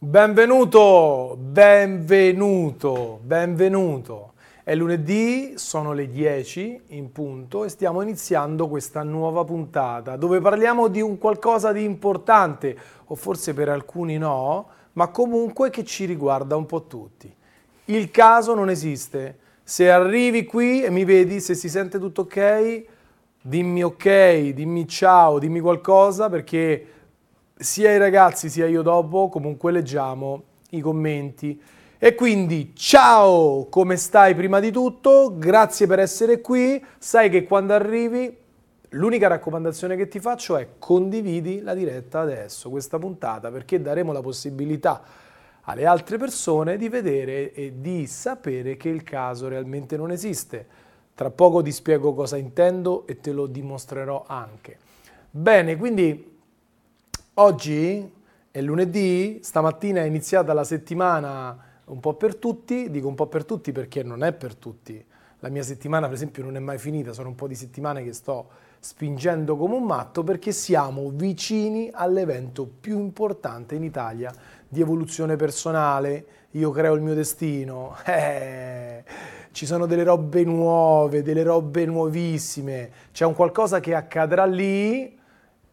Benvenuto. È lunedì, sono le 10 in punto e stiamo iniziando questa nuova puntata dove parliamo di un qualcosa di importante, o forse per alcuni no, ma comunque che ci riguarda un po' tutti. Il caso non esiste. Se arrivi qui e mi vedi, se si sente tutto ok, dimmi ciao, dimmi qualcosa, perché sia i ragazzi sia io dopo comunque leggiamo i commenti. E quindi ciao, come stai prima di tutto, grazie per essere qui, sai che quando arrivi l'unica raccomandazione che ti faccio è condividi la diretta adesso, questa puntata, perché daremo la possibilità alle altre persone di vedere e di sapere che il caso realmente non esiste. Tra poco ti spiego cosa intendo e te lo dimostrerò anche. Bene, quindi oggi è lunedì, stamattina è iniziata la settimana un po' per tutti, dico un po' per tutti perché non è per tutti. La mia settimana, per esempio, non è mai finita, sono un po' di settimane che sto spingendo come un matto perché siamo vicini all'evento più importante in Italia di evoluzione personale, Io creo il mio destino. Ci sono delle robe nuove, delle robe nuovissime, c'è un qualcosa che accadrà lì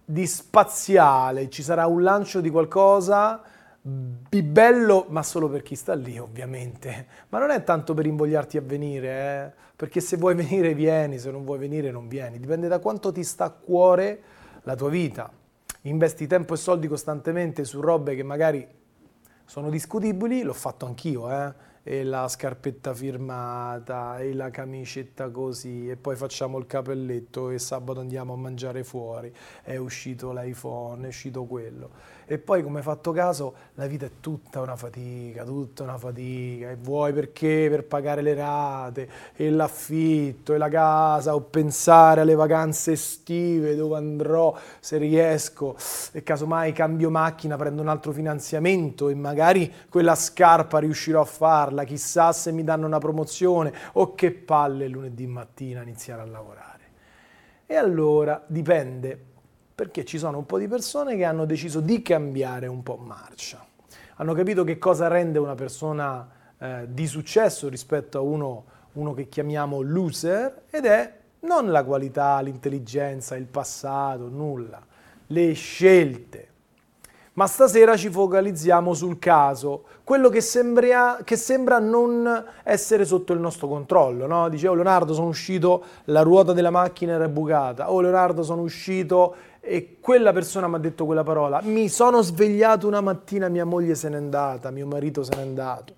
di spaziale, ci sarà un lancio di qualcosa di bello, ma solo per chi sta lì ovviamente, ma non è tanto per invogliarti a venire, perché se vuoi venire vieni, se non vuoi venire non vieni, dipende da quanto ti sta a cuore la tua vita. Investi tempo e soldi costantemente su robe che magari sono discutibili, l'ho fatto anch'io, e la scarpetta firmata, e la camicetta così, e poi facciamo il capelletto, e sabato andiamo a mangiare fuori, è uscito l'iPhone, è uscito quello. E poi, come hai fatto caso, la vita è tutta una fatica, e vuoi perché? Per pagare le rate, e l'affitto, e la casa, o pensare alle vacanze estive, dove andrò, se riesco, e casomai cambio macchina, prendo un altro finanziamento, e magari quella scarpa riuscirò a farla, chissà se mi danno una promozione, o che palle lunedì mattina iniziare a lavorare. E allora dipende, perché ci sono un po' di persone che hanno deciso di cambiare un po' marcia, hanno capito che cosa rende una persona di successo rispetto a uno che chiamiamo loser, ed è non la qualità, l'intelligenza, il passato, nulla, le scelte. Ma stasera ci focalizziamo sul caso, quello che sembra non essere sotto il nostro controllo, no? Dicevo, Leonardo, sono uscito, la ruota della macchina era bucata, Leonardo, sono uscito e quella persona mi ha detto quella parola, mi sono svegliato una mattina, mia moglie se n'è andata, mio marito se n'è andato.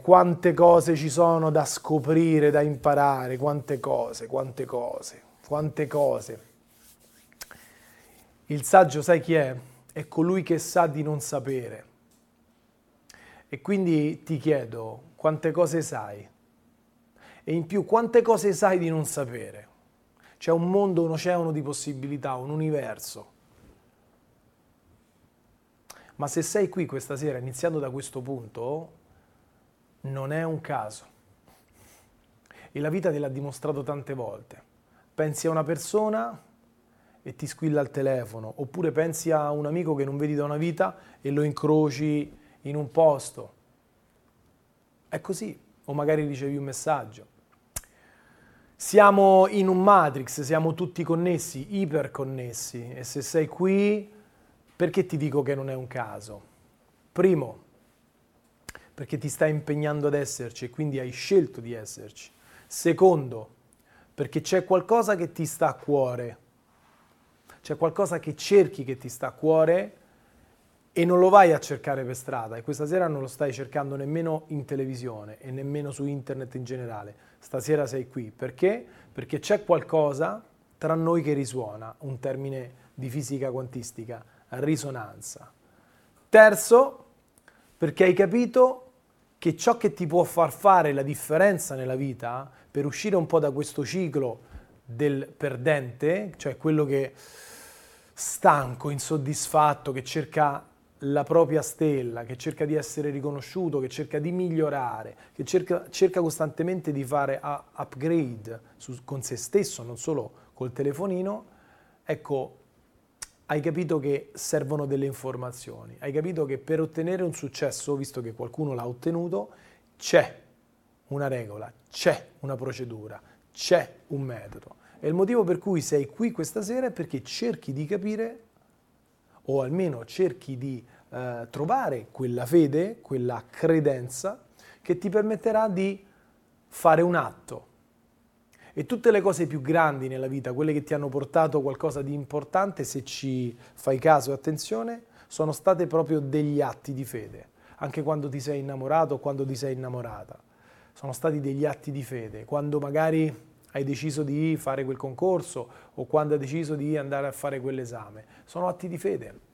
Quante cose ci sono da scoprire, da imparare, quante cose. Il saggio sai chi è? È colui che sa di non sapere. E quindi ti chiedo, quante cose sai? E in più, quante cose sai di non sapere? C'è un mondo, un oceano di possibilità, un universo. Ma se sei qui questa sera, iniziando da questo punto, non è un caso. E la vita te l'ha dimostrato tante volte. Pensi a una persona e ti squilla il telefono, oppure pensi a un amico che non vedi da una vita e lo incroci in un posto. È così, o magari ricevi un messaggio. Siamo in un matrix, siamo tutti connessi, iperconnessi, e se sei qui, perché ti dico che non è un caso? Primo, perché ti stai impegnando ad esserci e quindi hai scelto di esserci. Secondo, perché c'è qualcosa che ti sta a cuore. C'è qualcosa che cerchi, che ti sta a cuore, e non lo vai a cercare per strada, e questa sera non lo stai cercando nemmeno in televisione e nemmeno su internet in generale. Stasera sei qui. Perché? Perché c'è qualcosa tra noi che risuona, un termine di fisica quantistica, risonanza. Terzo, perché hai capito che ciò che ti può far fare la differenza nella vita, per uscire un po' da questo ciclo del perdente, cioè quello che stanco, insoddisfatto, che cerca la propria stella, che cerca di essere riconosciuto, che cerca di migliorare, che cerca costantemente di fare upgrade con se stesso, non solo col telefonino. Ecco, hai capito che servono delle informazioni, hai capito che per ottenere un successo, visto che qualcuno l'ha ottenuto, c'è una regola, c'è una procedura, c'è un metodo. E il motivo per cui sei qui questa sera è perché cerchi di capire, o almeno cerchi di trovare quella fede, quella credenza che ti permetterà di fare un atto. E tutte le cose più grandi nella vita, quelle che ti hanno portato qualcosa di importante, se ci fai caso e attenzione, sono state proprio degli atti di fede. Anche quando ti sei innamorato o quando ti sei innamorata, sono stati degli atti di fede. Quando magari hai deciso di fare quel concorso o quando hai deciso di andare a fare quell'esame, sono atti di fede.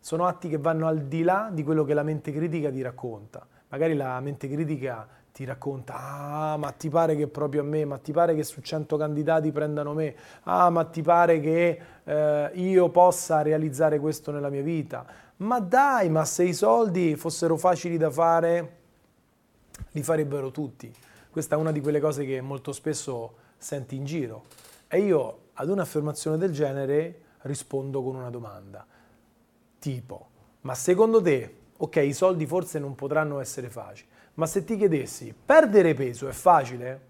Sono atti che vanno al di là di quello che la mente critica ti racconta. Magari la mente critica ti racconta, ah, ma ti pare che proprio a me, ma ti pare che su 100 candidati prendano me, ah, ma ti pare che io possa realizzare questo nella mia vita, ma dai, ma se i soldi fossero facili da fare, li farebbero tutti. Questa è una di quelle cose che molto spesso senti in giro. E io ad un'affermazione del genere rispondo con una domanda, tipo, ma secondo te, ok, i soldi forse non potranno essere facili, ma se ti chiedessi, perdere peso è facile?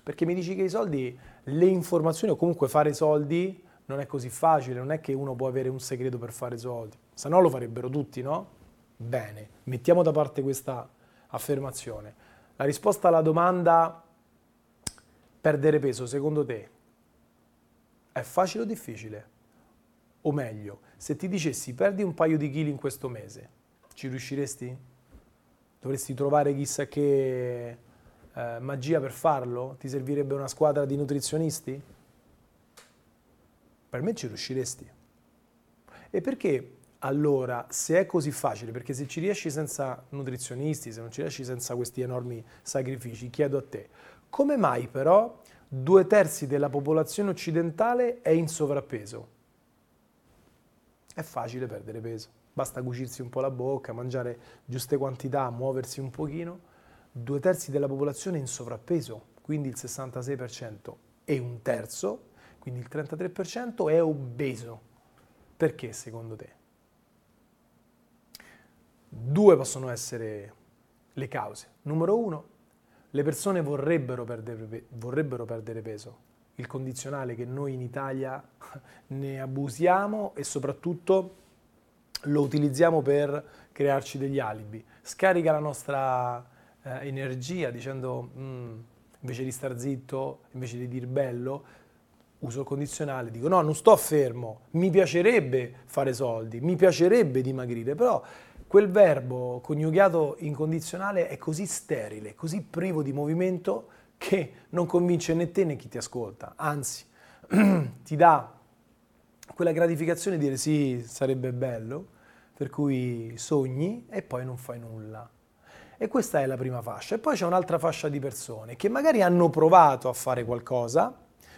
Perché mi dici che i soldi, le informazioni o comunque fare soldi non è così facile, non è che uno può avere un segreto per fare soldi, se no lo farebbero tutti, no? Bene, mettiamo da parte questa affermazione. La risposta alla domanda, perdere peso, secondo te, è facile o difficile? O meglio, se ti dicessi, perdi un paio di chili in questo mese, ci riusciresti? Dovresti trovare chissà che magia per farlo? Ti servirebbe una squadra di nutrizionisti? Per me ci riusciresti. E perché allora, se è così facile, perché se ci riesci senza nutrizionisti, se non ci riesci senza questi enormi sacrifici, chiedo a te, come mai però 2/3 della popolazione occidentale è in sovrappeso? È facile perdere peso. Basta cucirsi un po' la bocca, mangiare giuste quantità, muoversi un pochino. 2/3 della popolazione è in sovrappeso, quindi il 66%, e 1/3, quindi il 33%, è obeso. Perché secondo te? 2 possono essere le cause. Numero 1, le persone vorrebbero perdere peso. Il condizionale che noi in Italia ne abusiamo e soprattutto lo utilizziamo per crearci degli alibi. Scarica la nostra energia dicendo invece di star zitto, invece di dir bello, uso il condizionale, dico no, non sto fermo, mi piacerebbe fare soldi, mi piacerebbe dimagrire, però quel verbo coniugato in condizionale è così sterile, così privo di movimento che non convince né te né chi ti ascolta, anzi ti dà quella gratificazione di dire sì, sarebbe bello, per cui sogni e poi non fai nulla. E questa è la prima fascia. E poi c'è un'altra fascia di persone che magari hanno provato a fare qualcosa,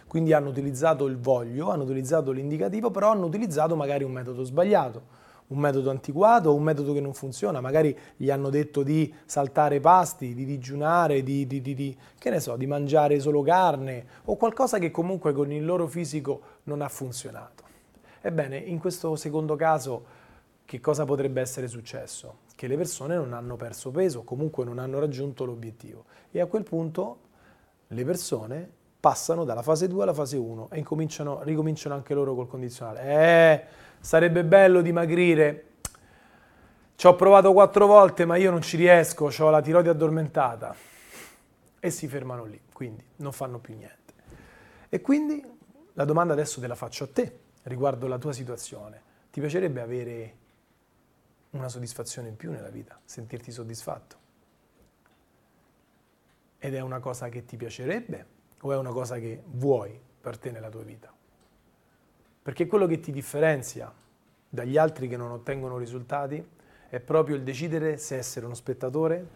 quindi hanno utilizzato il voglio, hanno utilizzato l'indicativo, però hanno utilizzato magari un metodo sbagliato, un metodo antiquato, un metodo che non funziona. Magari gli hanno detto di saltare pasti, di digiunare, che ne so, di mangiare solo carne o qualcosa che comunque con il loro fisico non ha funzionato. Ebbene, in questo secondo caso che cosa potrebbe essere successo? Che le persone non hanno perso peso, comunque non hanno raggiunto l'obiettivo. E a quel punto le persone passano dalla fase 2 alla fase 1 e ricominciano anche loro col condizionale. Sarebbe bello dimagrire, ci ho provato 4 volte ma io non ci riesco, ho la tiroide addormentata. E si fermano lì, quindi non fanno più niente. E quindi la domanda adesso te la faccio a te. Riguardo la tua situazione, ti piacerebbe avere una soddisfazione in più nella vita, sentirti soddisfatto? Ed è una cosa che ti piacerebbe o è una cosa che vuoi per te nella tua vita? Perché quello che ti differenzia dagli altri che non ottengono risultati è proprio il decidere se essere uno spettatore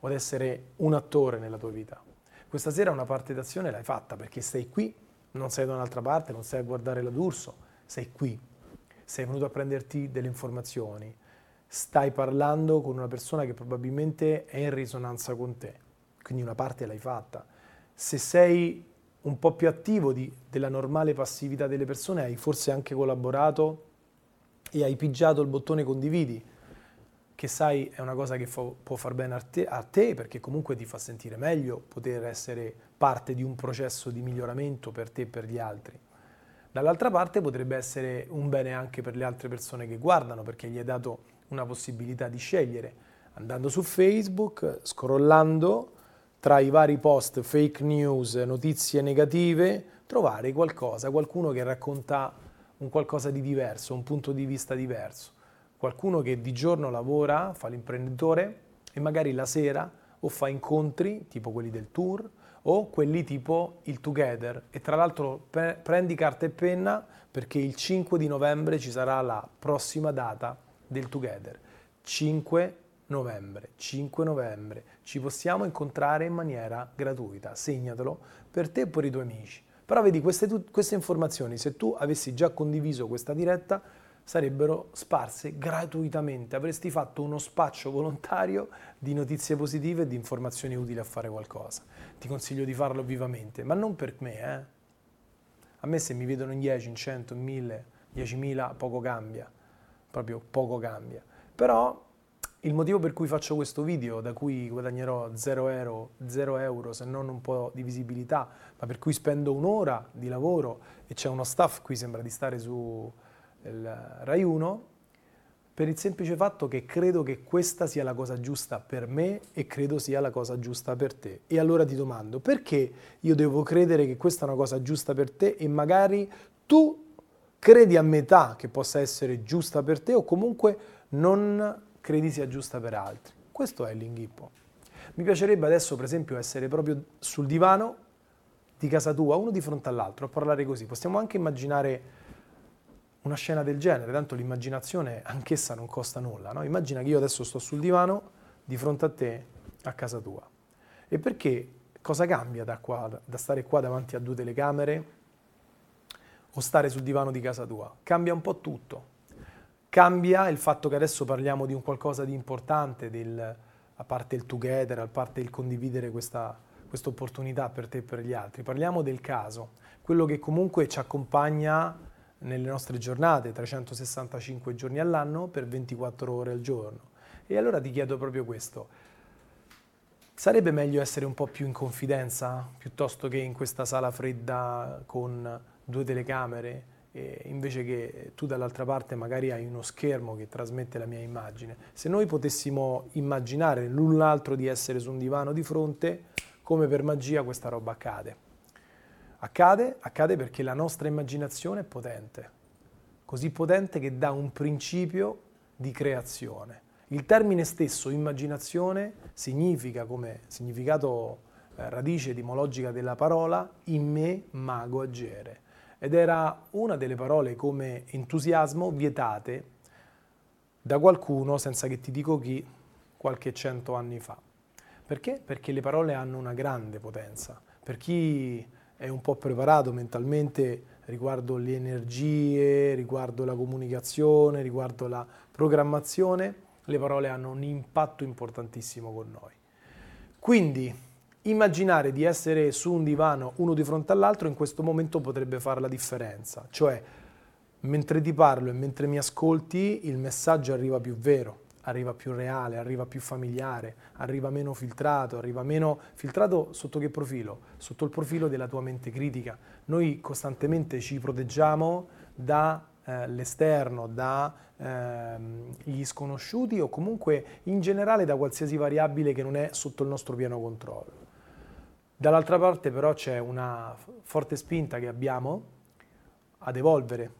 o ad essere un attore nella tua vita. Questa sera una parte d'azione l'hai fatta perché sei qui. Non sei da un'altra parte, non sei a guardare la d'Urso, sei qui, sei venuto a prenderti delle informazioni, stai parlando con una persona che probabilmente è in risonanza con te, quindi una parte l'hai fatta. Se sei un po' più attivo della normale passività delle persone, hai forse anche collaborato e hai pigiato il bottone condividi, che sai è una cosa che può far bene a te, perché comunque ti fa sentire meglio poter essere parte di un processo di miglioramento per te e per gli altri. Dall'altra parte potrebbe essere un bene anche per le altre persone che guardano, perché gli hai dato una possibilità di scegliere, andando su Facebook, scrollando tra i vari post, fake news, notizie negative, trovare qualcosa, qualcuno che racconta un qualcosa di diverso, un punto di vista diverso, qualcuno che di giorno lavora, fa l'imprenditore e magari la sera o fa incontri tipo quelli del tour o quelli tipo il Together. E tra l'altro prendi carta e penna, perché il 5 di novembre ci sarà la prossima data del Together, 5 novembre, ci possiamo incontrare in maniera gratuita, segnatelo per te e per i tuoi amici. Però vedi, queste informazioni, se tu avessi già condiviso questa diretta, sarebbero sparse gratuitamente, avresti fatto uno spaccio volontario di notizie positive e di informazioni utili a fare qualcosa. Ti consiglio di farlo vivamente, ma non per me, A me se mi vedono in 10, in 100, in 1000, 10.000, poco cambia, proprio poco cambia. Però il motivo per cui faccio questo video, da cui guadagnerò 0 euro, se non un po' di visibilità, ma per cui spendo un'ora di lavoro e c'è uno staff, qui sembra di stare su Rai 1, per il semplice fatto che credo che questa sia la cosa giusta per me e credo sia la cosa giusta per te. E allora ti domando, perché io devo credere che questa è una cosa giusta per te e magari tu credi a metà che possa essere giusta per te o comunque non credi sia giusta per altri? Questo è l'inghippo. Mi piacerebbe adesso, per esempio, essere proprio sul divano di casa tua, uno di fronte all'altro, a parlare così. Possiamo anche immaginare una scena del genere, tanto l'immaginazione anch'essa non costa nulla, no? Immagina che io adesso sto sul divano di fronte a te, a casa tua. E perché cosa cambia da stare qua davanti a due telecamere o stare sul divano di casa tua? Cambia un po' tutto. Cambia il fatto che adesso parliamo di un qualcosa di importante, a parte il together, a parte il condividere questa opportunità per te e per gli altri. Parliamo del caso, quello che comunque ci accompagna nelle nostre giornate, 365 giorni all'anno per 24 ore al giorno. E allora ti chiedo proprio questo. Sarebbe meglio essere un po' più in confidenza, piuttosto che in questa sala fredda con due telecamere? E invece che tu dall'altra parte magari hai uno schermo che trasmette la mia immagine. Se noi potessimo immaginare l'un l'altro di essere su un divano di fronte, come per magia questa roba accade. Accade perché la nostra immaginazione è potente, così potente che dà un principio di creazione. Il termine stesso, immaginazione, significa, come significato radice etimologica della parola, in me mago agere. Ed era una delle parole come entusiasmo vietate da qualcuno, senza che ti dico chi, qualche 100 anni fa. Perché? Perché le parole hanno una grande potenza. Per chi è un po' preparato mentalmente riguardo le energie, riguardo la comunicazione, riguardo la programmazione, le parole hanno un impatto importantissimo con noi. Quindi, immaginare di essere su un divano uno di fronte all'altro in questo momento potrebbe fare la differenza, cioè mentre ti parlo e mentre mi ascolti il messaggio arriva più vero, arriva più reale, arriva più familiare, arriva meno filtrato sotto che profilo? Sotto il profilo della tua mente critica. Noi costantemente ci proteggiamo dall'esterno, dagli sconosciuti o comunque in generale da qualsiasi variabile che non è sotto il nostro pieno controllo. Dall'altra parte però c'è una forte spinta che abbiamo ad evolvere,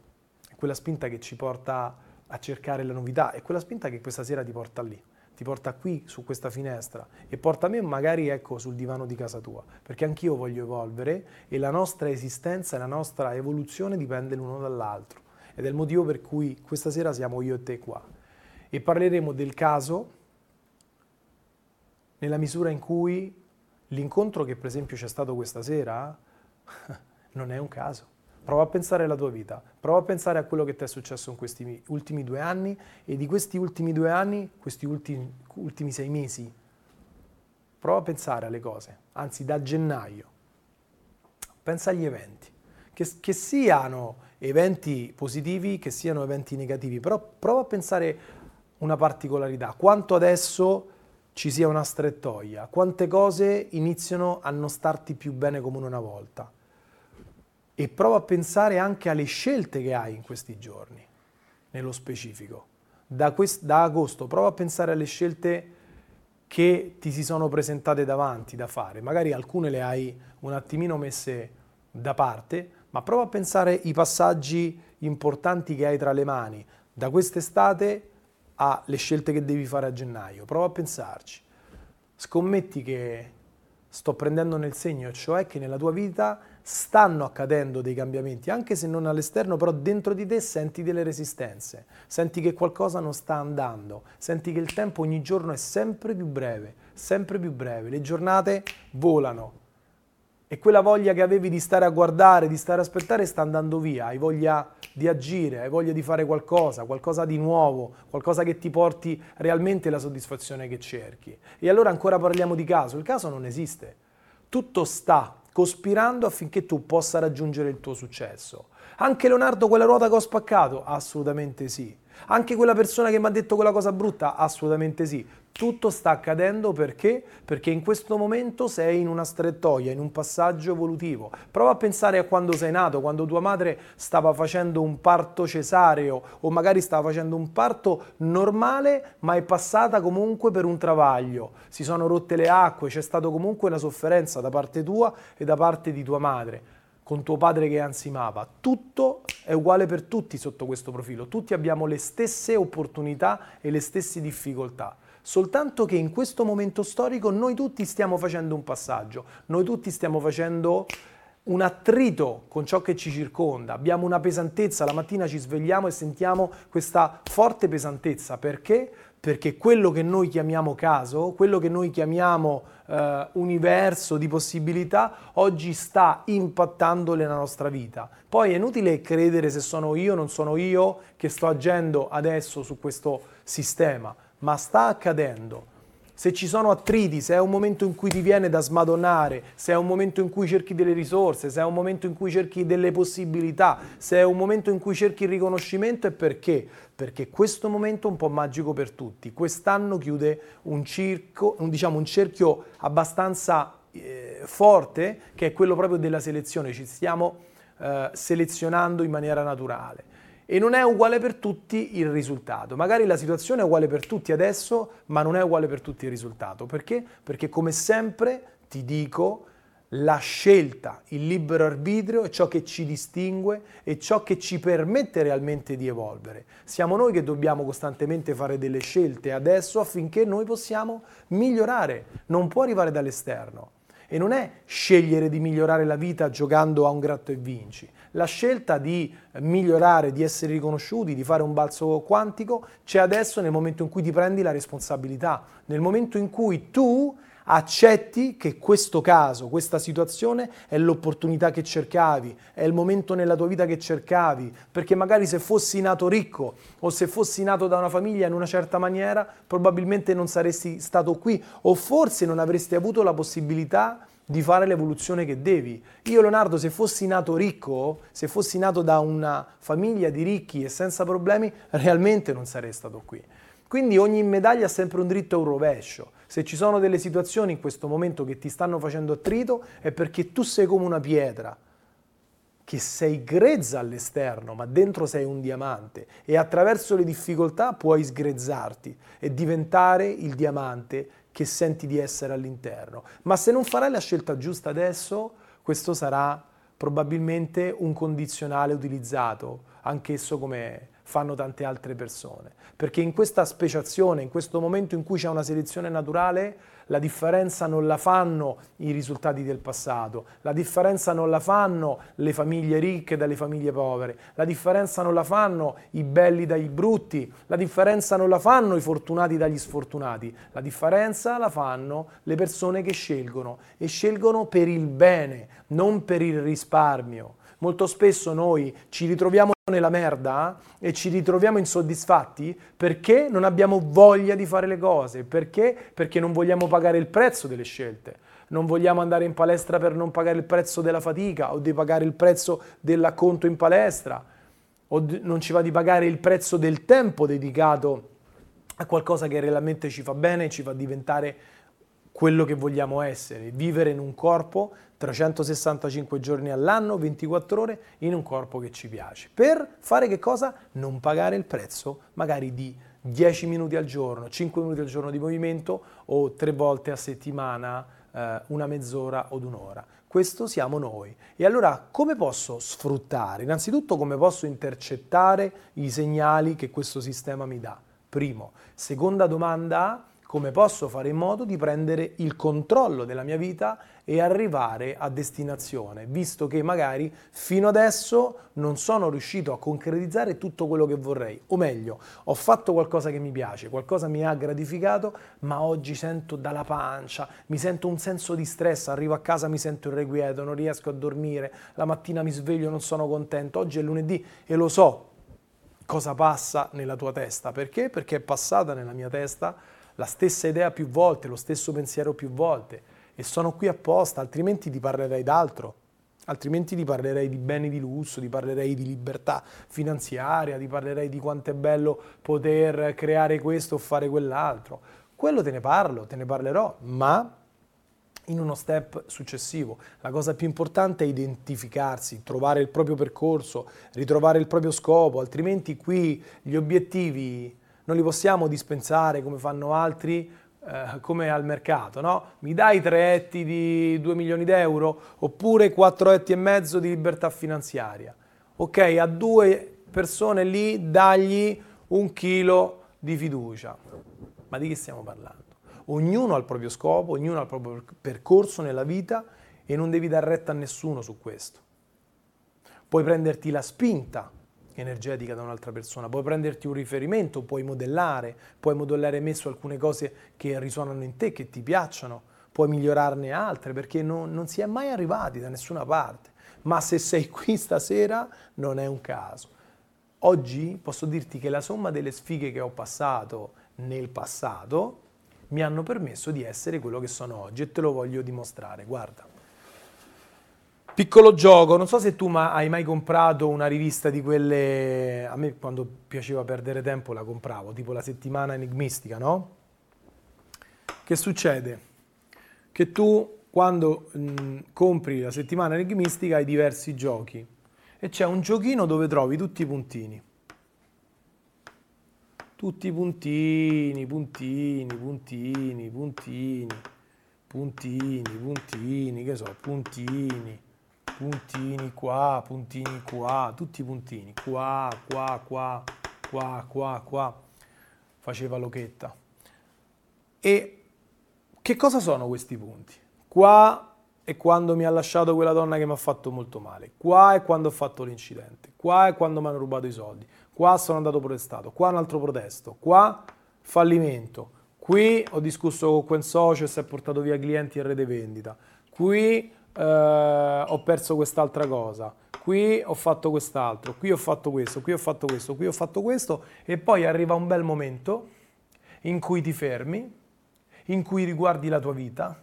quella spinta che ci porta a cercare la novità, è quella spinta che questa sera ti porta lì, ti porta qui su questa finestra e porta me magari sul divano di casa tua, perché anch'io voglio evolvere e la nostra esistenza e la nostra evoluzione dipende l'uno dall'altro ed è il motivo per cui questa sera siamo io e te qua e parleremo del caso nella misura in cui l'incontro che per esempio c'è stato questa sera non è un caso. Prova a pensare alla tua vita, prova a pensare a quello che ti è successo in questi ultimi 2 anni e di questi ultimi 2 anni, questi ultimi 6 mesi. Prova a pensare alle cose, anzi da gennaio. pensa agli eventi, che siano eventi positivi, che siano eventi negativi, però prova a pensare una particolarità, quanto adesso ci sia una strettoia, quante cose iniziano a non starti più bene come una volta, e prova a pensare anche alle scelte che hai in questi giorni, nello specifico. Da agosto prova a pensare alle scelte che ti si sono presentate davanti da fare, magari alcune le hai un attimino messe da parte, ma prova a pensare i passaggi importanti che hai tra le mani, da quest'estate alle scelte che devi fare a gennaio, prova a pensarci. Scommetti che sto prendendo nel segno, cioè che nella tua vita stanno accadendo dei cambiamenti, anche se non all'esterno, però dentro di te senti delle resistenze, senti che qualcosa non sta andando, senti che il tempo ogni giorno è sempre più breve, le giornate volano e quella voglia che avevi di stare a guardare, di stare a aspettare sta andando via, hai voglia di agire, hai voglia di fare qualcosa di nuovo, qualcosa che ti porti realmente la soddisfazione che cerchi. E allora ancora parliamo di caso, il caso non esiste, tutto sta cospirando affinché tu possa raggiungere il tuo successo. Anche Leonardo, quella ruota che ho spaccato? Assolutamente sì. Anche quella persona che mi ha detto quella cosa brutta? Assolutamente sì. Tutto sta accadendo perché? Perché in questo momento sei in una strettoia, in un passaggio evolutivo. Prova a pensare a quando sei nato, quando tua madre stava facendo un parto cesareo o magari stava facendo un parto normale ma è passata comunque per un travaglio. Si sono rotte le acque, c'è stata comunque una sofferenza da parte tua e da parte di tua madre, con tuo padre che ansimava. Tutto è uguale per tutti sotto questo profilo, tutti abbiamo le stesse opportunità e le stesse difficoltà, soltanto che in questo momento storico noi tutti stiamo facendo un passaggio, noi tutti stiamo facendo un attrito con ciò che ci circonda, abbiamo una pesantezza, la mattina ci svegliamo e sentiamo questa forte pesantezza, perché? Perché quello che noi chiamiamo caso, quello che noi chiamiamo universo di possibilità, oggi sta impattando la nostra vita. Poi è inutile credere se sono io, non sono io che sto agendo adesso su questo sistema, ma sta accadendo. Se ci sono attriti, se è un momento in cui ti viene da smadonnare, se è un momento in cui cerchi delle risorse, se è un momento in cui cerchi delle possibilità, se è un momento in cui cerchi il riconoscimento, è perché? Perché questo momento è un po' magico per tutti. Quest'anno chiude un cerchio abbastanza forte, che è quello proprio della selezione. Ci stiamo selezionando in maniera naturale. E non è uguale per tutti il risultato. Magari la situazione è uguale per tutti adesso, ma non è uguale per tutti il risultato. Perché? Perché come sempre ti dico, la scelta, il libero arbitrio è ciò che ci distingue e ciò che ci permette realmente di evolvere. Siamo noi che dobbiamo costantemente fare delle scelte adesso affinché noi possiamo migliorare, non può arrivare dall'esterno. E non è scegliere di migliorare la vita giocando a un gratta e vinci. La scelta di migliorare, di essere riconosciuti, di fare un balzo quantico c'è adesso nel momento in cui ti prendi la responsabilità, nel momento in cui tu accetti che questo caso, questa situazione è l'opportunità che cercavi, è il momento nella tua vita che cercavi, perché magari se fossi nato ricco o se fossi nato da una famiglia in una certa maniera probabilmente non saresti stato qui o forse non avresti avuto la possibilità di fare l'evoluzione che devi. Io Leonardo, se fossi nato ricco, se fossi nato da una famiglia di ricchi e senza problemi, realmente non sarei stato qui. Quindi ogni medaglia ha sempre un dritto e un rovescio. Se ci sono delle situazioni in questo momento che ti stanno facendo attrito è perché tu sei come una pietra, che sei grezza all'esterno, ma dentro sei un diamante e attraverso le difficoltà puoi sgrezzarti e diventare il diamante che senti di essere all'interno. Ma se non farai la scelta giusta adesso, questo sarà probabilmente un condizionale utilizzato, anch'esso come fanno tante altre persone. Perché in questa speciazione, in questo momento in cui c'è una selezione naturale, la differenza non la fanno i risultati del passato, la differenza non la fanno le famiglie ricche dalle famiglie povere, la differenza non la fanno i belli dai brutti, la differenza non la fanno i fortunati dagli sfortunati, la differenza la fanno le persone che scelgono e scelgono per il bene, non per il risparmio. Molto spesso noi ci ritroviamo nella merda e ci ritroviamo insoddisfatti perché non abbiamo voglia di fare le cose, perché non vogliamo pagare il prezzo delle scelte. non vogliamo andare in palestra per non pagare il prezzo della fatica o di pagare il prezzo dell'acconto in palestra, o non ci va di pagare il prezzo del tempo dedicato a qualcosa che realmente ci fa bene e ci fa diventare quello che vogliamo essere, vivere in un corpo 365 giorni all'anno, 24 ore, in un corpo che ci piace. Per fare che cosa? Non pagare il prezzo magari di 10 minuti al giorno, 5 minuti al giorno di movimento o 3 volte a settimana, una mezz'ora od un'ora. Questo siamo noi. E allora come posso sfruttare? Innanzitutto come posso intercettare i segnali che questo sistema mi dà? Primo. Seconda domanda, come posso fare in modo di prendere il controllo della mia vita e arrivare a destinazione, visto che magari fino adesso non sono riuscito a concretizzare tutto quello che vorrei, o meglio, ho fatto qualcosa che mi piace, qualcosa mi ha gratificato, ma oggi sento dalla pancia, mi sento un senso di stress, arrivo a casa mi sento irrequieto, non riesco a dormire, la mattina mi sveglio non sono contento, oggi è lunedì e lo so cosa passa nella tua testa, perché? Perché è passata nella mia testa la stessa idea più volte, lo stesso pensiero più volte, e sono qui apposta, altrimenti ti parlerei d'altro, altrimenti ti parlerei di beni di lusso, ti parlerei di libertà finanziaria, ti parlerei di quanto è bello poter creare questo o fare quell'altro. Quello te ne parlerò, ma in uno step successivo. La cosa più importante è identificarsi, trovare il proprio percorso, ritrovare il proprio scopo, altrimenti qui gli obiettivi non li possiamo dispensare come fanno altri, come al mercato, no? Mi dai 3 etti di 2 milioni d'euro oppure 4 etti e mezzo di libertà finanziaria. Ok, a 2 persone lì dagli 1 chilo di fiducia. Ma di che stiamo parlando? Ognuno ha il proprio scopo, ognuno ha il proprio percorso nella vita e non devi dar retta a nessuno su questo. Puoi prenderti la spinta energetica da un'altra persona, puoi prenderti un riferimento, puoi modellare me su alcune cose che risuonano in te, che ti piacciono, puoi migliorarne altre, perché non si è mai arrivati da nessuna parte, ma se sei qui stasera non è un caso. Oggi posso dirti che la somma delle sfighe che ho passato nel passato mi hanno permesso di essere quello che sono oggi e te lo voglio dimostrare, guarda. Piccolo gioco, non so se tu hai mai comprato una rivista di quelle, a me quando piaceva perdere tempo la compravo, tipo la settimana enigmistica, no? Che succede? Che tu quando compri la settimana enigmistica hai diversi giochi e c'è un giochino dove trovi tutti i puntini, faceva Lochetta. E che cosa sono questi punti? Qua è quando mi ha lasciato quella donna che mi ha fatto molto male, qua è quando ho fatto l'incidente, qua è quando mi hanno rubato i soldi, qua sono andato protestato, qua un altro protesto, qua fallimento, qui ho discusso con quel socio e si è portato via clienti e rete vendita, qui ho perso quest'altra cosa, qui ho fatto quest'altro, qui ho fatto questo, qui ho fatto questo, qui ho fatto questo, e poi arriva un bel momento in cui ti fermi, in cui riguardi la tua vita,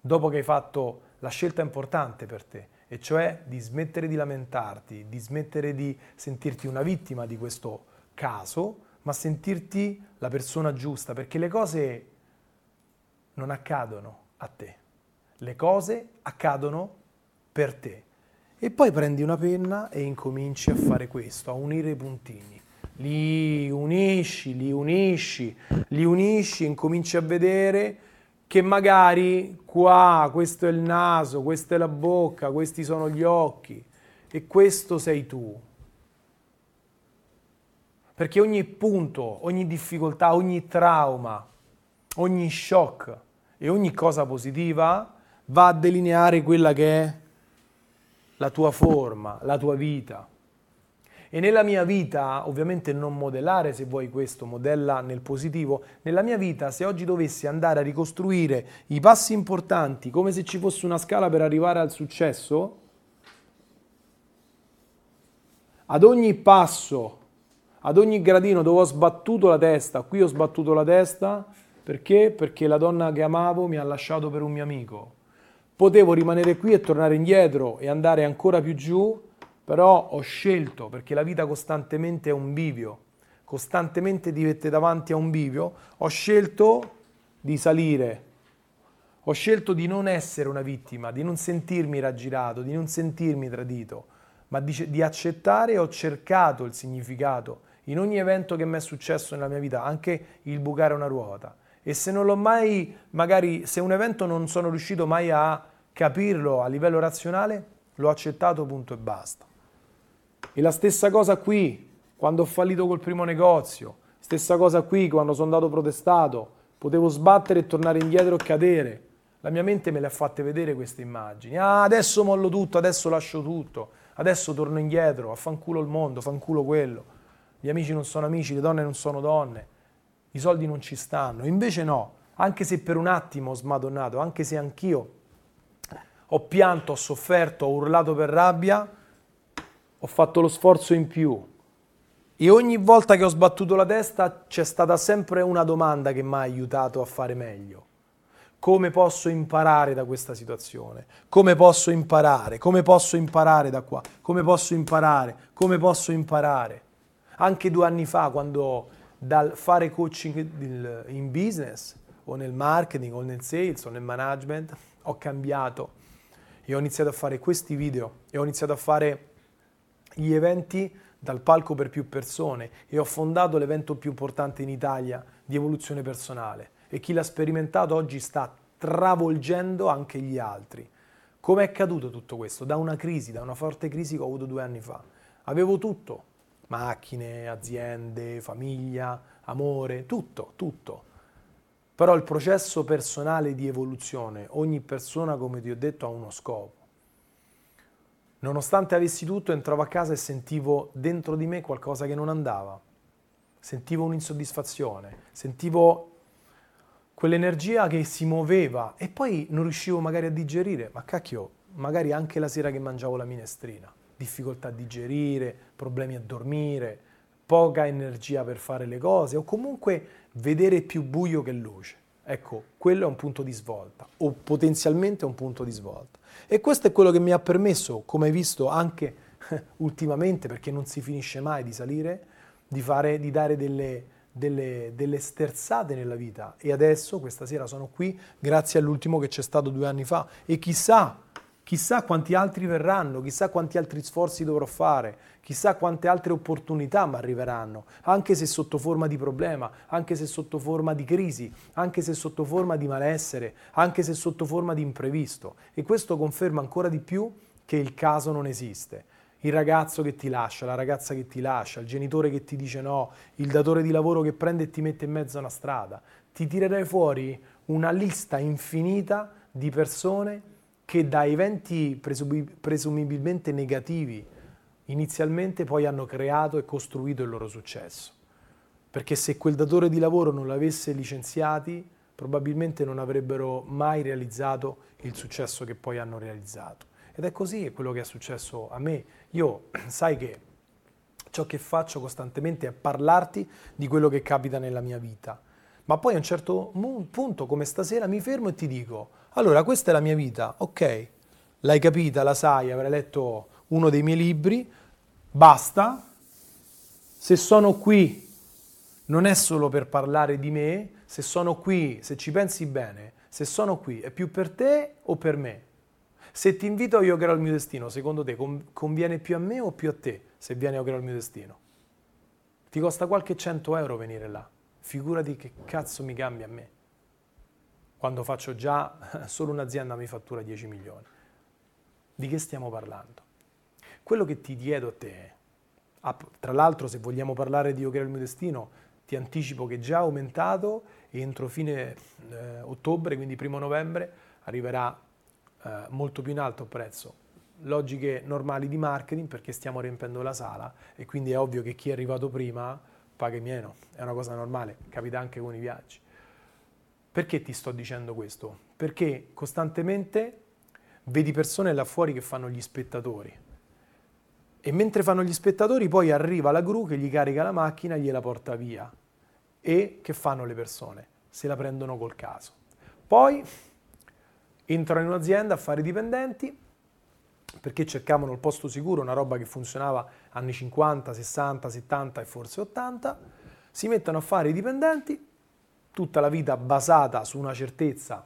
dopo che hai fatto la scelta importante per te, e cioè di smettere di lamentarti, di smettere di sentirti una vittima di questo caso, ma sentirti la persona giusta, perché le cose non accadono a te. Le cose accadono per te. E poi prendi una penna e incominci a fare questo, a unire i puntini. Li unisci, incominci a vedere che magari qua questo è il naso, questa è la bocca, questi sono gli occhi e questo sei tu. Perché ogni punto, ogni difficoltà, ogni trauma, ogni shock e ogni cosa positiva va a delineare quella che è la tua forma, la tua vita. E nella mia vita, ovviamente non modellare se vuoi questo, modella nel positivo, nella mia vita se oggi dovessi andare a ricostruire i passi importanti come se ci fosse una scala per arrivare al successo, ad ogni passo, ad ogni gradino dove ho sbattuto la testa, qui ho sbattuto la testa, perché? Perché la donna che amavo mi ha lasciato per un mio amico. Potevo rimanere qui e tornare indietro e andare ancora più giù, però ho scelto, perché la vita costantemente è un bivio, costantemente ti mette davanti a un bivio, ho scelto di salire, ho scelto di non essere una vittima, di non sentirmi raggirato, di non sentirmi tradito, ma di accettare, e ho cercato il significato in ogni evento che mi è successo nella mia vita, anche il bucare una ruota. E se non l'ho mai, magari se un evento non sono riuscito mai a capirlo a livello razionale, l'ho accettato, punto e basta. E la stessa cosa qui, quando ho fallito col primo negozio, stessa cosa qui, quando sono andato protestato, potevo sbattere e tornare indietro e cadere. La mia mente me le ha fatte vedere queste immagini. Ah, adesso mollo tutto, adesso lascio tutto, adesso torno indietro, affanculo il mondo, affanculo quello. Gli amici non sono amici, le donne non sono donne, i soldi non ci stanno. Invece no, anche se per un attimo ho smadonnato, anche se anch'io ho pianto, ho sofferto, ho urlato per rabbia, ho fatto lo sforzo in più. E ogni volta che ho sbattuto la testa c'è stata sempre una domanda che mi ha aiutato a fare meglio. Come posso imparare da questa situazione? Come posso imparare? Come posso imparare da qua? Come posso imparare? Come posso imparare? Anche 2 anni fa, quando dal fare coaching in business o nel marketing o nel sales o nel management ho cambiato e ho iniziato a fare questi video e ho iniziato a fare gli eventi dal palco per più persone e ho fondato l'evento più importante in Italia di evoluzione personale, e chi l'ha sperimentato oggi sta travolgendo anche gli altri. Com'è caduto tutto questo? Da una crisi, da una forte crisi che ho avuto 2 anni fa. Avevo tutto. Macchine, aziende, famiglia, amore, tutto, tutto. Però il processo personale di evoluzione, ogni persona, come ti ho detto, ha uno scopo. Nonostante avessi tutto, entravo a casa e sentivo dentro di me qualcosa che non andava. Sentivo un'insoddisfazione, sentivo quell'energia che si muoveva e poi non riuscivo magari a digerire. Ma cacchio, magari anche la sera che mangiavo la minestrina. Difficoltà a digerire, problemi a dormire, poca energia per fare le cose, o comunque vedere più buio che luce. Ecco, quello è un punto di svolta, o potenzialmente un punto di svolta. E questo è quello che mi ha permesso, come hai visto anche ultimamente, perché non si finisce mai di salire, di dare delle sterzate nella vita. E adesso, questa sera, sono qui grazie all'ultimo che c'è stato 2 anni fa. E chissà quanti altri verranno, chissà quanti altri sforzi dovrò fare, chissà quante altre opportunità mi arriveranno, anche se sotto forma di problema, anche se sotto forma di crisi, anche se sotto forma di malessere, anche se sotto forma di imprevisto. E questo conferma ancora di più che il caso non esiste. Il ragazzo che ti lascia, la ragazza che ti lascia, il genitore che ti dice no, il datore di lavoro che prende e ti mette in mezzo a una strada. Ti tirerai fuori una lista infinita di persone che da eventi presumibilmente negativi inizialmente poi hanno creato e costruito il loro successo. Perché se quel datore di lavoro non l'avesse licenziati, probabilmente non avrebbero mai realizzato il successo che poi hanno realizzato. Ed è così, è quello che è successo a me. Io, sai che ciò che faccio costantemente è parlarti di quello che capita nella mia vita. Ma poi a un certo punto, come stasera, mi fermo e ti dico: allora, questa è la mia vita, ok, l'hai capita, la sai, avrai letto uno dei miei libri, basta. Se sono qui non è solo per parlare di me, se sono qui, se ci pensi bene, se sono qui è più per te o per me? Se ti invito a Io creo il mio destino, secondo te conviene più a me o più a te se viene a Io creo il mio destino? Ti costa qualche €100 venire là. Figurati che cazzo mi cambia a me, quando faccio già, solo un'azienda mi fattura 10 milioni. Di che stiamo parlando? Quello che ti chiedo a te, tra l'altro se vogliamo parlare di Io creo il mio destino, ti anticipo che è già aumentato e entro fine ottobre, quindi 1° novembre, arriverà molto più in alto il prezzo. Logiche normali di marketing, perché stiamo riempendo la sala e quindi è ovvio che chi è arrivato prima paghi meno, è una cosa normale, capita anche con i viaggi. Perché ti sto dicendo questo? Perché costantemente vedi persone là fuori che fanno gli spettatori e mentre fanno gli spettatori poi arriva la gru che gli carica la macchina e gliela porta via. E che fanno le persone? Se la prendono col caso. Poi Entrano in un'azienda a fare i dipendenti perché cercavano il posto sicuro, una roba che funzionava anni 50, 60, 70 e forse 80. Si mettono a fare i dipendenti, tutta la vita basata su una certezza,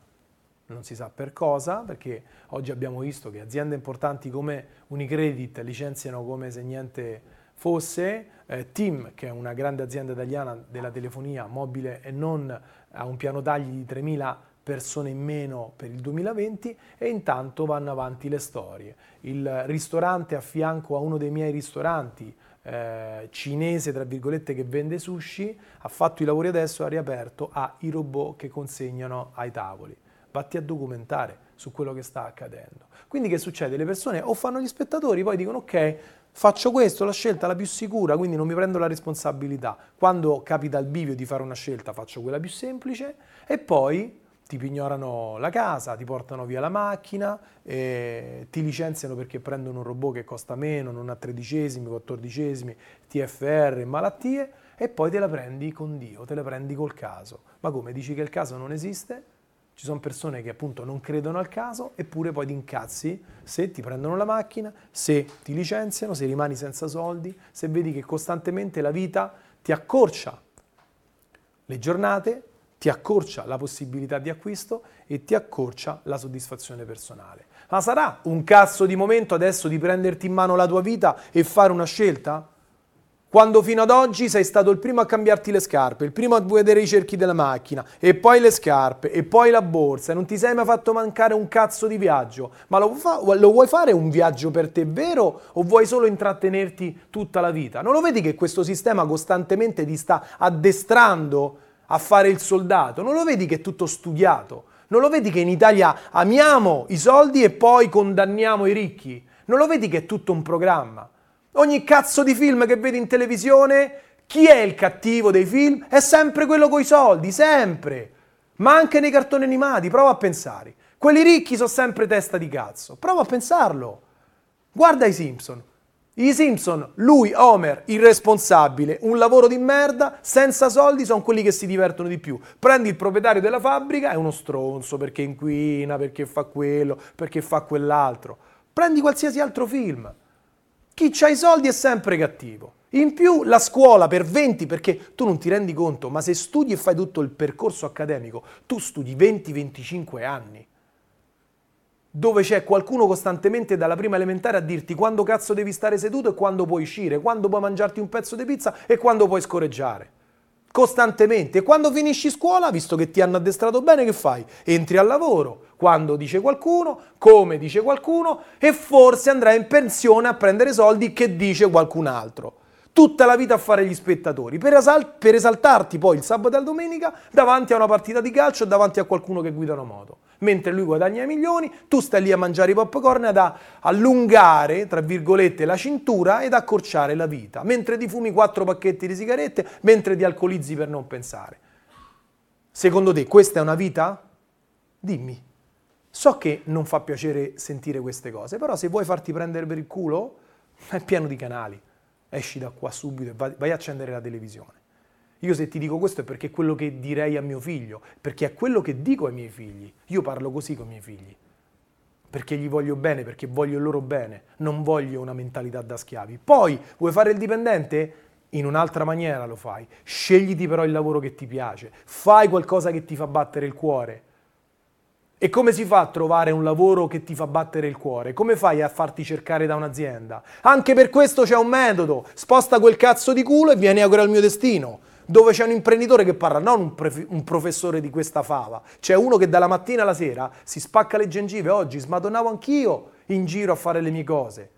non si sa per cosa, perché oggi abbiamo visto che aziende importanti come Unicredit licenziano come se niente fosse, Tim, che è una grande azienda italiana della telefonia mobile e non, ha un piano tagli di 3.000 persone in meno per il 2020, e intanto vanno avanti le storie. Il ristorante a fianco a uno dei miei ristoranti, cinese tra virgolette, che vende sushi, ha fatto i lavori adesso, ha riaperto, ha i robot che consegnano ai tavoli. Vatti a documentare su quello che sta accadendo. Quindi che succede? Le persone o fanno gli spettatori, poi dicono ok, faccio questo, la scelta la più sicura, quindi non mi prendo la responsabilità. Quando capita il bivio di fare una scelta, faccio quella più semplice, e poi ti pignorano la casa, ti portano via la macchina, ti licenziano perché prendono un robot che costa meno, non ha 13esimi, 14esimi, TFR, malattie, e poi te la prendi con Dio, te la prendi col caso. Ma come, dici che il caso non esiste? Ci sono persone che appunto non credono al caso, eppure poi ti incazzi se ti prendono la macchina, se ti licenziano, se rimani senza soldi, se vedi che costantemente la vita ti accorcia le giornate, ti accorcia la possibilità di acquisto e ti accorcia la soddisfazione personale. Ma sarà un cazzo di momento adesso di prenderti in mano la tua vita e fare una scelta? Quando fino ad oggi sei stato il primo a cambiarti le scarpe, il primo a vedere i cerchi della macchina, e poi le scarpe, e poi la borsa, e non ti sei mai fatto mancare un cazzo di viaggio. Ma lo vuoi fare un viaggio per te vero, o vuoi solo intrattenerti tutta la vita? Non lo vedi che questo sistema costantemente ti sta addestrando a fare il soldato? Non lo vedi che è tutto studiato? Non lo vedi che in Italia amiamo i soldi e poi condanniamo i ricchi? Non lo vedi che è tutto un programma? Ogni cazzo di film che vedi in televisione, chi è il cattivo dei film? È sempre quello coi soldi, sempre. Ma anche nei cartoni animati, prova a pensare. Quelli ricchi sono sempre testa di cazzo. Prova a pensarlo. Guarda I Simpson. I Simpson, lui, Homer, irresponsabile, un lavoro di merda, senza soldi, sono quelli che si divertono di più. Prendi il proprietario della fabbrica, è uno stronzo perché inquina, perché fa quello, perché fa quell'altro. Prendi qualsiasi altro film. Chi c'ha i soldi è sempre cattivo. In più la scuola per 20, perché tu non ti rendi conto, ma se studi e fai tutto il percorso accademico, tu studi 20-25 anni, dove c'è qualcuno costantemente dalla prima elementare a dirti quando cazzo devi stare seduto e quando puoi uscire, quando puoi mangiarti un pezzo di pizza e quando puoi scorreggiare. Costantemente. E quando finisci scuola, visto che ti hanno addestrato bene, che fai? Entri al lavoro. Quando dice qualcuno, come dice qualcuno, e forse andrai in pensione a prendere soldi che dice qualcun altro. Tutta la vita a fare gli spettatori, per esaltarti poi il sabato e la domenica davanti a una partita di calcio, davanti a qualcuno che guida una moto. Mentre lui guadagna milioni, tu stai lì a mangiare i popcorn, ad allungare, tra virgolette, la cintura ed accorciare la vita. Mentre ti fumi 4 pacchetti di sigarette, mentre ti alcolizzi per non pensare. Secondo te questa è una vita? Dimmi. So che non fa piacere sentire queste cose, però se vuoi farti prendere per il culo, è pieno di canali. Esci da qua subito e vai a accendere la televisione. Io se ti dico questo è perché è quello che direi a mio figlio, perché è quello che dico ai miei figli. Io parlo così con i miei figli, perché gli voglio bene, perché voglio il loro bene. Non voglio una mentalità da schiavi. Poi, vuoi fare il dipendente? In un'altra maniera lo fai. Scegliti però il lavoro che ti piace. Fai qualcosa che ti fa battere il cuore. E come si fa a trovare un lavoro che ti fa battere il cuore? Come fai a farti cercare da un'azienda? Anche per questo c'è un metodo. Sposta quel cazzo di culo e vieni a Io creo il mio destino, dove c'è un imprenditore che parla, non un professore di questa fava. C'è uno che dalla mattina alla sera si spacca le gengive. Oggi smadonnavo anch'io in giro a fare le mie cose.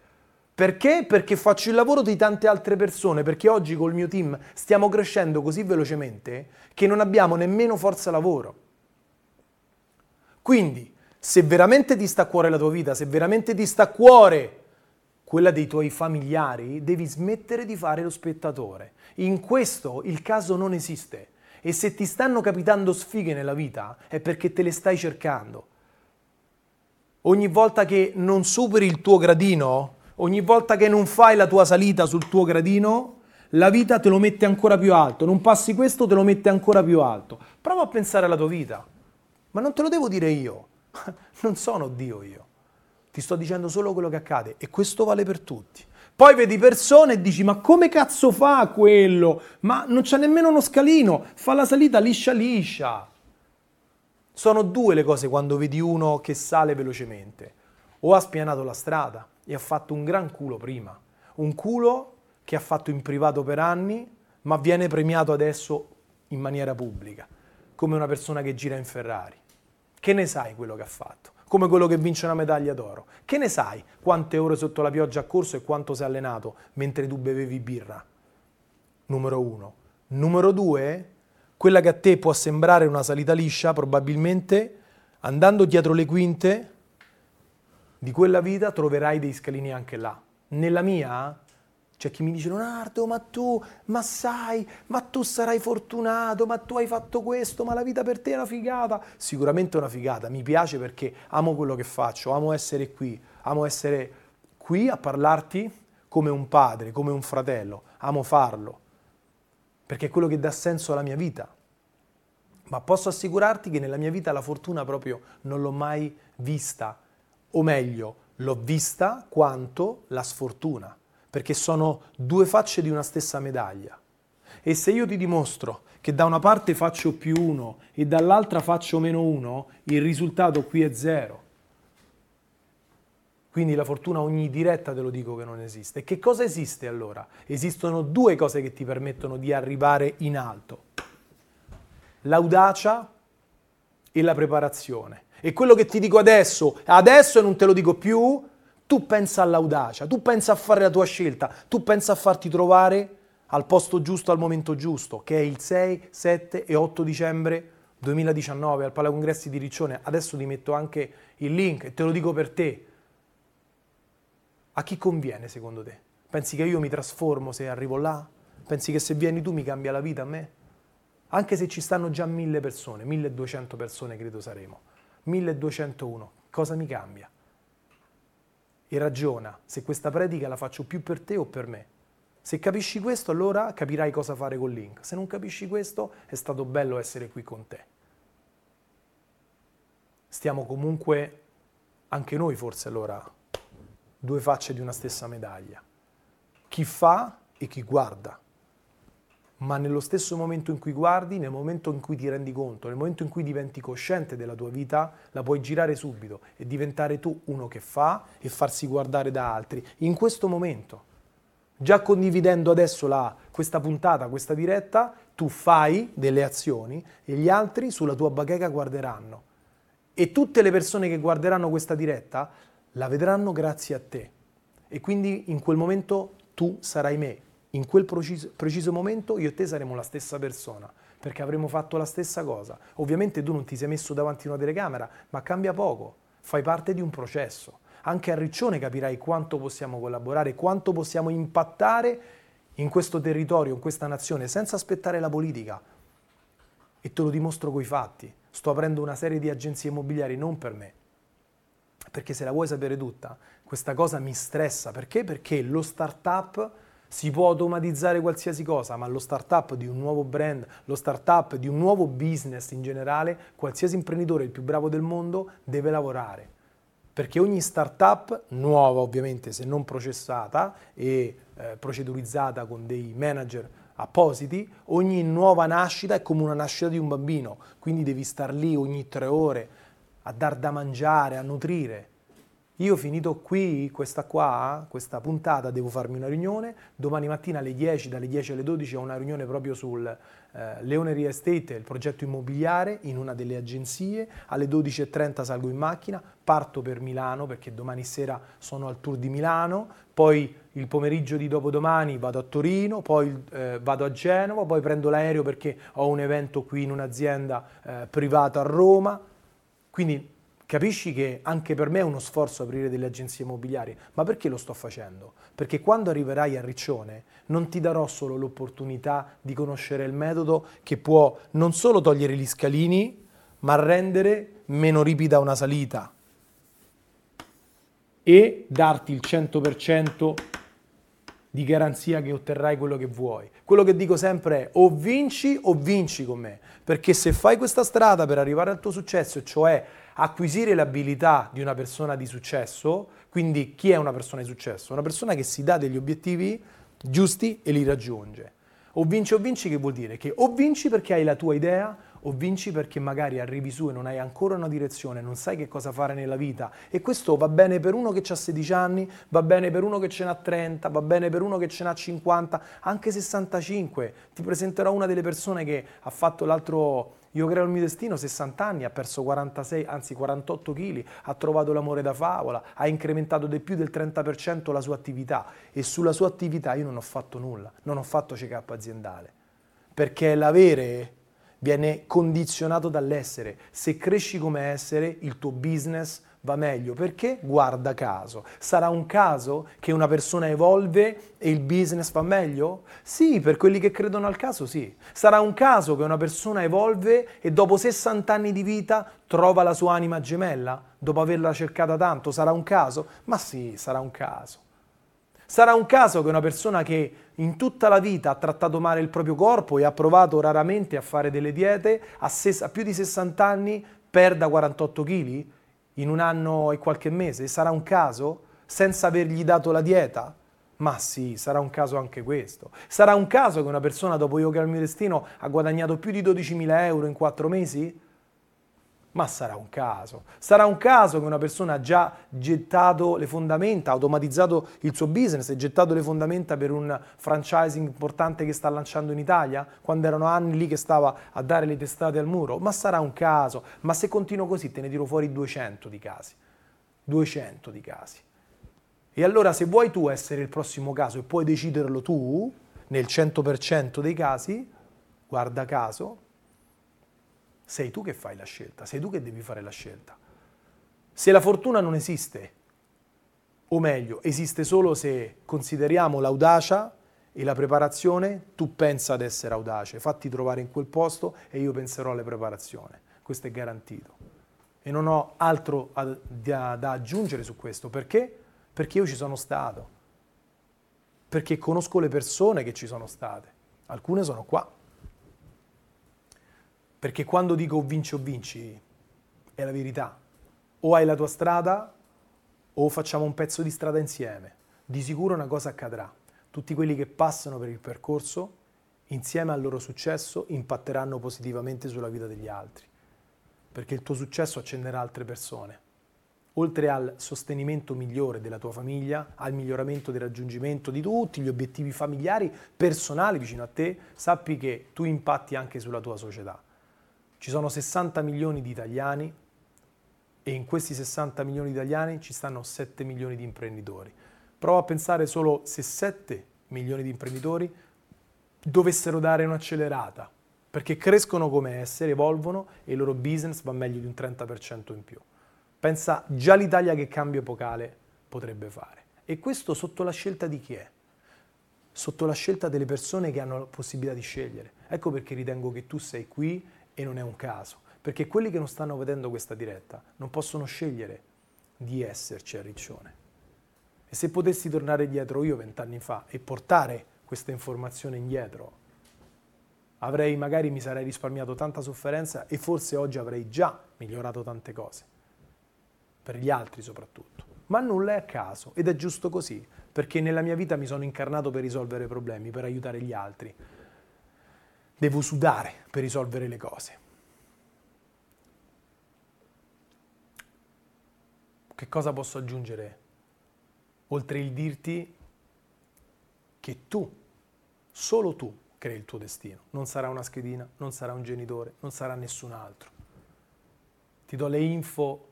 Perché? Perché faccio il lavoro di tante altre persone, perché oggi col mio team stiamo crescendo così velocemente che non abbiamo nemmeno forza lavoro. Quindi, se veramente ti sta a cuore la tua vita, se veramente ti sta a cuore quella dei tuoi familiari, devi smettere di fare lo spettatore. In questo il caso non esiste. E se ti stanno capitando sfighe nella vita, è perché te le stai cercando. Ogni volta che non superi il tuo gradino, ogni volta che non fai la tua salita sul tuo gradino, la vita te lo mette ancora più alto. Non passi questo, te lo mette ancora più alto. Prova a pensare alla tua vita. Ma non te lo devo dire io, Non sono Dio io. Ti sto dicendo solo quello che accade e questo vale per tutti. Poi vedi persone e dici, ma come cazzo fa quello? Ma non c'è nemmeno uno scalino, fa la salita liscia liscia. Sono due le cose quando vedi uno che sale velocemente. O ha spianato la strada e ha fatto un gran culo prima. Un culo che ha fatto in privato per anni, ma viene premiato adesso in maniera pubblica. Come una persona che gira in Ferrari. Che ne sai quello che ha fatto? Come quello che vince una medaglia d'oro. Che ne sai quante ore sotto la pioggia ha corso e quanto si è allenato mentre tu bevevi birra? Numero uno. Numero due, quella che a te può sembrare una salita liscia, probabilmente, andando dietro le quinte di quella vita, troverai dei scalini anche là. Nella mia c'è chi mi dice, Leonardo, ma tu sarai fortunato, ma tu hai fatto questo, ma la vita per te è una figata. Sicuramente è una figata, mi piace perché amo quello che faccio, amo essere qui a parlarti come un padre, come un fratello, amo farlo, perché è quello che dà senso alla mia vita. Ma posso assicurarti che nella mia vita la fortuna proprio non l'ho mai vista, o meglio, l'ho vista quanto la sfortuna. Perché sono due facce di una stessa medaglia. E se io ti dimostro che da una parte faccio più uno e dall'altra faccio meno uno, il risultato qui è zero. Quindi la fortuna ogni diretta te lo dico che non esiste. E che cosa esiste allora? Esistono due cose che ti permettono di arrivare in alto. L'audacia e la preparazione. E quello che ti dico adesso e non te lo dico più, tu pensa all'audacia, tu pensa a fare la tua scelta, tu pensa a farti trovare al posto giusto, al momento giusto, che è il 6, 7 e 8 dicembre 2019 al Palacongressi di Riccione. Adesso ti metto anche il link e te lo dico per te. A chi conviene secondo te? Pensi che io mi trasformo se arrivo là? Pensi che se vieni tu mi cambia la vita a me? Anche se ci stanno già 1000 persone, 1200 persone credo saremo, 1201, cosa mi cambia? E ragiona se questa predica la faccio più per te o per me. Se capisci questo, allora capirai cosa fare col link. Se non capisci questo, è stato bello essere qui con te. Stiamo comunque, anche noi forse allora, due facce di una stessa medaglia. Chi fa e chi guarda. Ma nello stesso momento in cui guardi, nel momento in cui ti rendi conto, nel momento in cui diventi cosciente della tua vita, la puoi girare subito e diventare tu uno che fa e farsi guardare da altri. In questo momento, già condividendo adesso questa puntata, questa diretta, tu fai delle azioni e gli altri sulla tua bacheca guarderanno. E tutte le persone che guarderanno questa diretta la vedranno grazie a te. E quindi in quel momento tu sarai me. In quel preciso momento io e te saremo la stessa persona, perché avremo fatto la stessa cosa. Ovviamente tu non ti sei messo davanti a una telecamera, ma cambia poco, fai parte di un processo. Anche a Riccione capirai quanto possiamo collaborare, quanto possiamo impattare in questo territorio, in questa nazione, senza aspettare la politica. E te lo dimostro coi fatti. Sto aprendo una serie di agenzie immobiliari non per me, perché se la vuoi sapere tutta, questa cosa mi stressa. Perché? Perché lo startup... Si può automatizzare qualsiasi cosa, ma lo startup di un nuovo brand, lo startup di un nuovo business in generale, qualsiasi imprenditore, il più bravo del mondo, deve lavorare. Perché ogni startup, nuova ovviamente se non processata e procedurizzata con dei manager appositi, ogni nuova nascita è come una nascita di un bambino, quindi devi star lì ogni 3 ore a dar da mangiare, a nutrire. Io finito qui, questa puntata, devo farmi una riunione, domani mattina alle 10, dalle 10 alle 12 ho una riunione proprio sul Leone Re Estate, il progetto immobiliare, in una delle agenzie, alle 12:30 salgo in macchina, parto per Milano perché domani sera sono al Tour di Milano, poi il pomeriggio di dopodomani vado a Torino, poi vado a Genova, poi prendo l'aereo perché ho un evento qui in un'azienda privata a Roma, quindi... Capisci che anche per me è uno sforzo aprire delle agenzie immobiliari, ma perché lo sto facendo? Perché quando arriverai a Riccione non ti darò solo l'opportunità di conoscere il metodo che può non solo togliere gli scalini, ma rendere meno ripida una salita e darti il 100% di garanzia che otterrai quello che vuoi. Quello che dico sempre è o vinci con me, perché se fai questa strada per arrivare al tuo successo, cioè acquisire le abilità di una persona di successo. Quindi chi è una persona di successo? Una persona che si dà degli obiettivi giusti e li raggiunge. O vinci che vuol dire? Che o vinci perché hai la tua idea, o vinci perché magari arrivi su e non hai ancora una direzione, non sai che cosa fare nella vita. E questo va bene per uno che ha 16 anni, va bene per uno che ce n'ha 30, va bene per uno che ce n'ha 50, anche 65. Ti presenterò una delle persone che ha fatto l'altro Io creo il mio destino, 60 anni, ha perso 48 kg, ha trovato l'amore da favola, ha incrementato di più del 30% la sua attività, e sulla sua attività io non ho fatto nulla, non ho fatto check-up aziendale, perché l'avere viene condizionato dall'essere. Se cresci come essere, il tuo business va meglio, perché guarda caso. Sarà un caso che una persona evolve e il business va meglio? Sì, per quelli che credono al caso sì. Sarà un caso che una persona evolve e dopo 60 anni di vita trova la sua anima gemella, dopo averla cercata tanto? Sarà un caso? Ma sì, sarà un caso. Sarà un caso che una persona che in tutta la vita ha trattato male il proprio corpo e ha provato raramente a fare delle diete, a più di 60 anni perda 48 kg in un anno e qualche mese? Sarà un caso? Senza avergli dato la dieta? Ma sì, sarà un caso anche questo. Sarà un caso che una persona dopo Io creo il mio destino ha guadagnato più di 12.000 euro in 4 mesi? Ma sarà un caso. Sarà un caso che una persona ha già gettato le fondamenta, ha automatizzato il suo business e gettato le fondamenta per un franchising importante che sta lanciando in Italia, quando erano anni lì che stava a dare le testate al muro? Ma sarà un caso. Ma se continuo così te ne tiro fuori 200 di casi. 200 di casi. E allora se vuoi tu essere il prossimo caso e puoi deciderlo tu, nel 100% dei casi, guarda caso, sei tu che fai la scelta, sei tu che devi fare la scelta. Se la fortuna non esiste, o meglio, esiste solo se consideriamo l'audacia e la preparazione, tu pensa ad essere audace, fatti trovare in quel posto e io penserò alla preparazione. Questo è garantito. E non ho altro da aggiungere su questo. Perché? Perché io ci sono stato. Perché conosco le persone che ci sono state. Alcune sono qua. Perché quando dico o vinci, è la verità. O hai la tua strada, o facciamo un pezzo di strada insieme. Di sicuro una cosa accadrà. Tutti quelli che passano per il percorso, insieme al loro successo, impatteranno positivamente sulla vita degli altri. Perché il tuo successo accenderà altre persone. Oltre al sostenimento migliore della tua famiglia, al miglioramento del raggiungimento di tutti gli obiettivi familiari, personali vicino a te, sappi che tu impatti anche sulla tua società. Ci sono 60 milioni di italiani e in questi 60 milioni di italiani ci stanno 7 milioni di imprenditori. Prova a pensare solo se 7 milioni di imprenditori dovessero dare un'accelerata, perché crescono come essere, evolvono e il loro business va meglio di un 30% in più. Pensa già l'Italia che cambio epocale potrebbe fare. E questo sotto la scelta di chi è? Sotto la scelta delle persone che hanno la possibilità di scegliere. Ecco perché ritengo che tu sei qui e non è un caso, perché quelli che non stanno vedendo questa diretta non possono scegliere di esserci a Riccione. E se potessi tornare dietro io 20 anni fa e portare questa informazione indietro, mi sarei risparmiato tanta sofferenza e forse oggi avrei già migliorato tante cose, per gli altri soprattutto. Ma nulla è a caso ed è giusto così, perché nella mia vita mi sono incarnato per risolvere problemi, per aiutare gli altri. Devo sudare per risolvere le cose. Che cosa posso aggiungere? Oltre il dirti che tu, solo tu, crei il tuo destino. Non sarà una schedina, non sarà un genitore, non sarà nessun altro. Ti do le info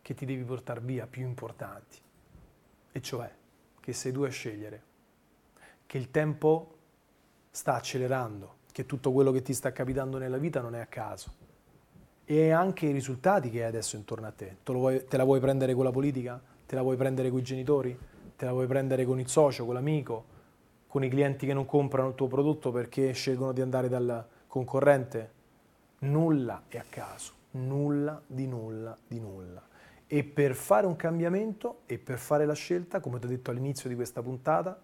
che ti devi portare via, più importanti. E cioè, che sei tu a scegliere, che il tempo sta accelerando, che tutto quello che ti sta capitando nella vita non è a caso. E anche i risultati che hai adesso intorno a te. Te la vuoi prendere con la politica? Te la vuoi prendere con i genitori? Te la vuoi prendere con il socio, con l'amico? Con i clienti che non comprano il tuo prodotto perché scelgono di andare dal concorrente? Nulla è a caso. Nulla di nulla di nulla. E per fare un cambiamento e per fare la scelta, come ti ho detto all'inizio di questa puntata,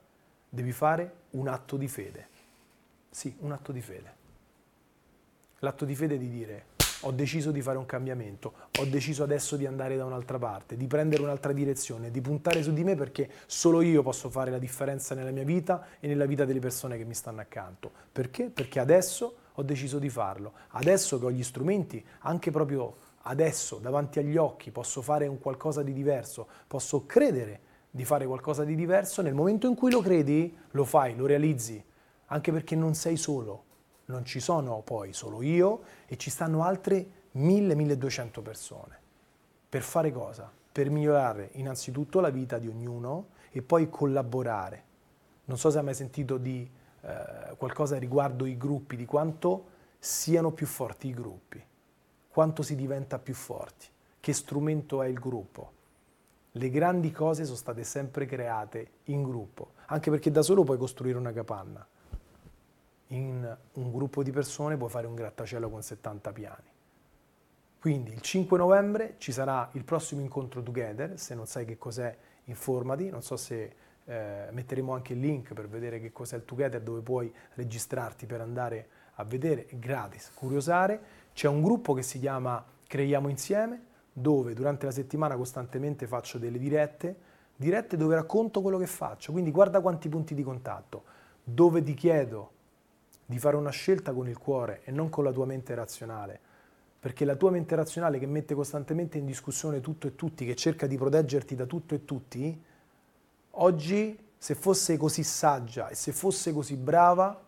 devi fare un atto di fede. Sì, un atto di fede. L'atto di fede è di dire ho deciso di fare un cambiamento, ho deciso adesso di andare da un'altra parte, di prendere un'altra direzione, di puntare su di me, perché solo io posso fare la differenza nella mia vita e nella vita delle persone che mi stanno accanto. Perché? Perché adesso ho deciso di farlo, adesso che ho gli strumenti, anche proprio adesso, davanti agli occhi, posso fare un qualcosa di diverso, posso credere di fare qualcosa di diverso. Nel momento in cui lo credi, lo fai, lo realizzi, anche perché non sei solo, non ci sono poi solo io e ci stanno altre 1000-1200 persone. Per fare cosa? Per migliorare innanzitutto la vita di ognuno e poi collaborare. Non so se hai mai sentito di qualcosa riguardo i gruppi, di quanto siano più forti i gruppi, quanto si diventa più forti, che strumento è il gruppo. Le grandi cose sono state sempre create in gruppo, anche perché da solo puoi costruire una capanna. In un gruppo di persone puoi fare un grattacielo con 70 piani. Quindi il 5 novembre ci sarà il prossimo incontro Together. Se non sai che cos'è, informati. Non so se metteremo anche il link per vedere che cos'è il Together, dove puoi registrarti per andare a vedere, gratis, curiosare. C'è un gruppo che si chiama Creiamo Insieme, dove durante la settimana costantemente faccio delle dirette dove racconto quello che faccio, quindi guarda quanti punti di contatto, dove ti chiedo di fare una scelta con il cuore e non con la tua mente razionale, perché la tua mente razionale, che mette costantemente in discussione tutto e tutti, che cerca di proteggerti da tutto e tutti, oggi, se fosse così saggia e se fosse così brava,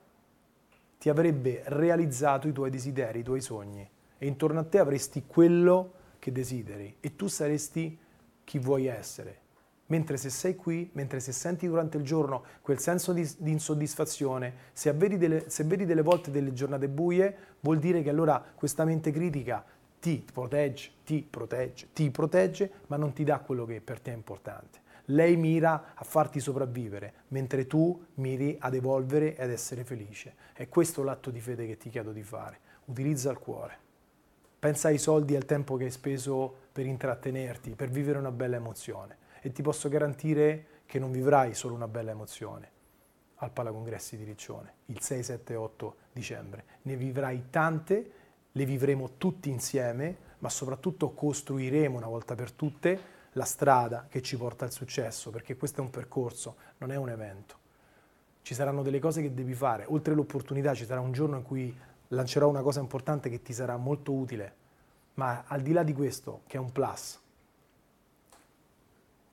ti avrebbe realizzato i tuoi desideri, i tuoi sogni, e intorno a te avresti quello che desideri e tu saresti chi vuoi essere. Mentre se sei qui, mentre se senti durante il giorno quel senso di insoddisfazione, se vedi delle volte delle giornate buie, vuol dire che allora questa mente critica ti protegge, ma non ti dà quello che per te è importante. Lei mira a farti sopravvivere, mentre tu miri ad evolvere e ad essere felice. È questo l'atto di fede che ti chiedo di fare. Utilizza il cuore. Pensa ai soldi e al tempo che hai speso per intrattenerti, per vivere una bella emozione. E ti posso garantire che non vivrai solo una bella emozione al Palacongressi di Riccione, il 6, 7 e 8 dicembre. Ne vivrai tante, le vivremo tutti insieme, ma soprattutto costruiremo una volta per tutte la strada che ci porta al successo, perché questo è un percorso, non è un evento. Ci saranno delle cose che devi fare, oltre all'opportunità ci sarà un giorno in cui lancerò una cosa importante che ti sarà molto utile, ma al di là di questo, che è un plus,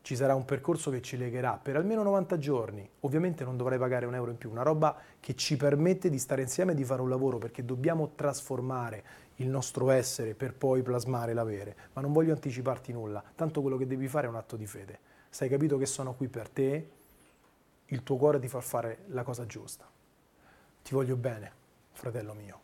ci sarà un percorso che ci legherà per almeno 90 giorni. Ovviamente non dovrai pagare un euro in più, una roba che ci permette di stare insieme e di fare un lavoro, perché dobbiamo trasformare il nostro essere per poi plasmare l'avere. Ma non voglio anticiparti nulla, tanto quello che devi fare è un atto di fede. Se hai capito che sono qui per te, il tuo cuore ti fa fare la cosa giusta. Ti voglio bene, fratello mio.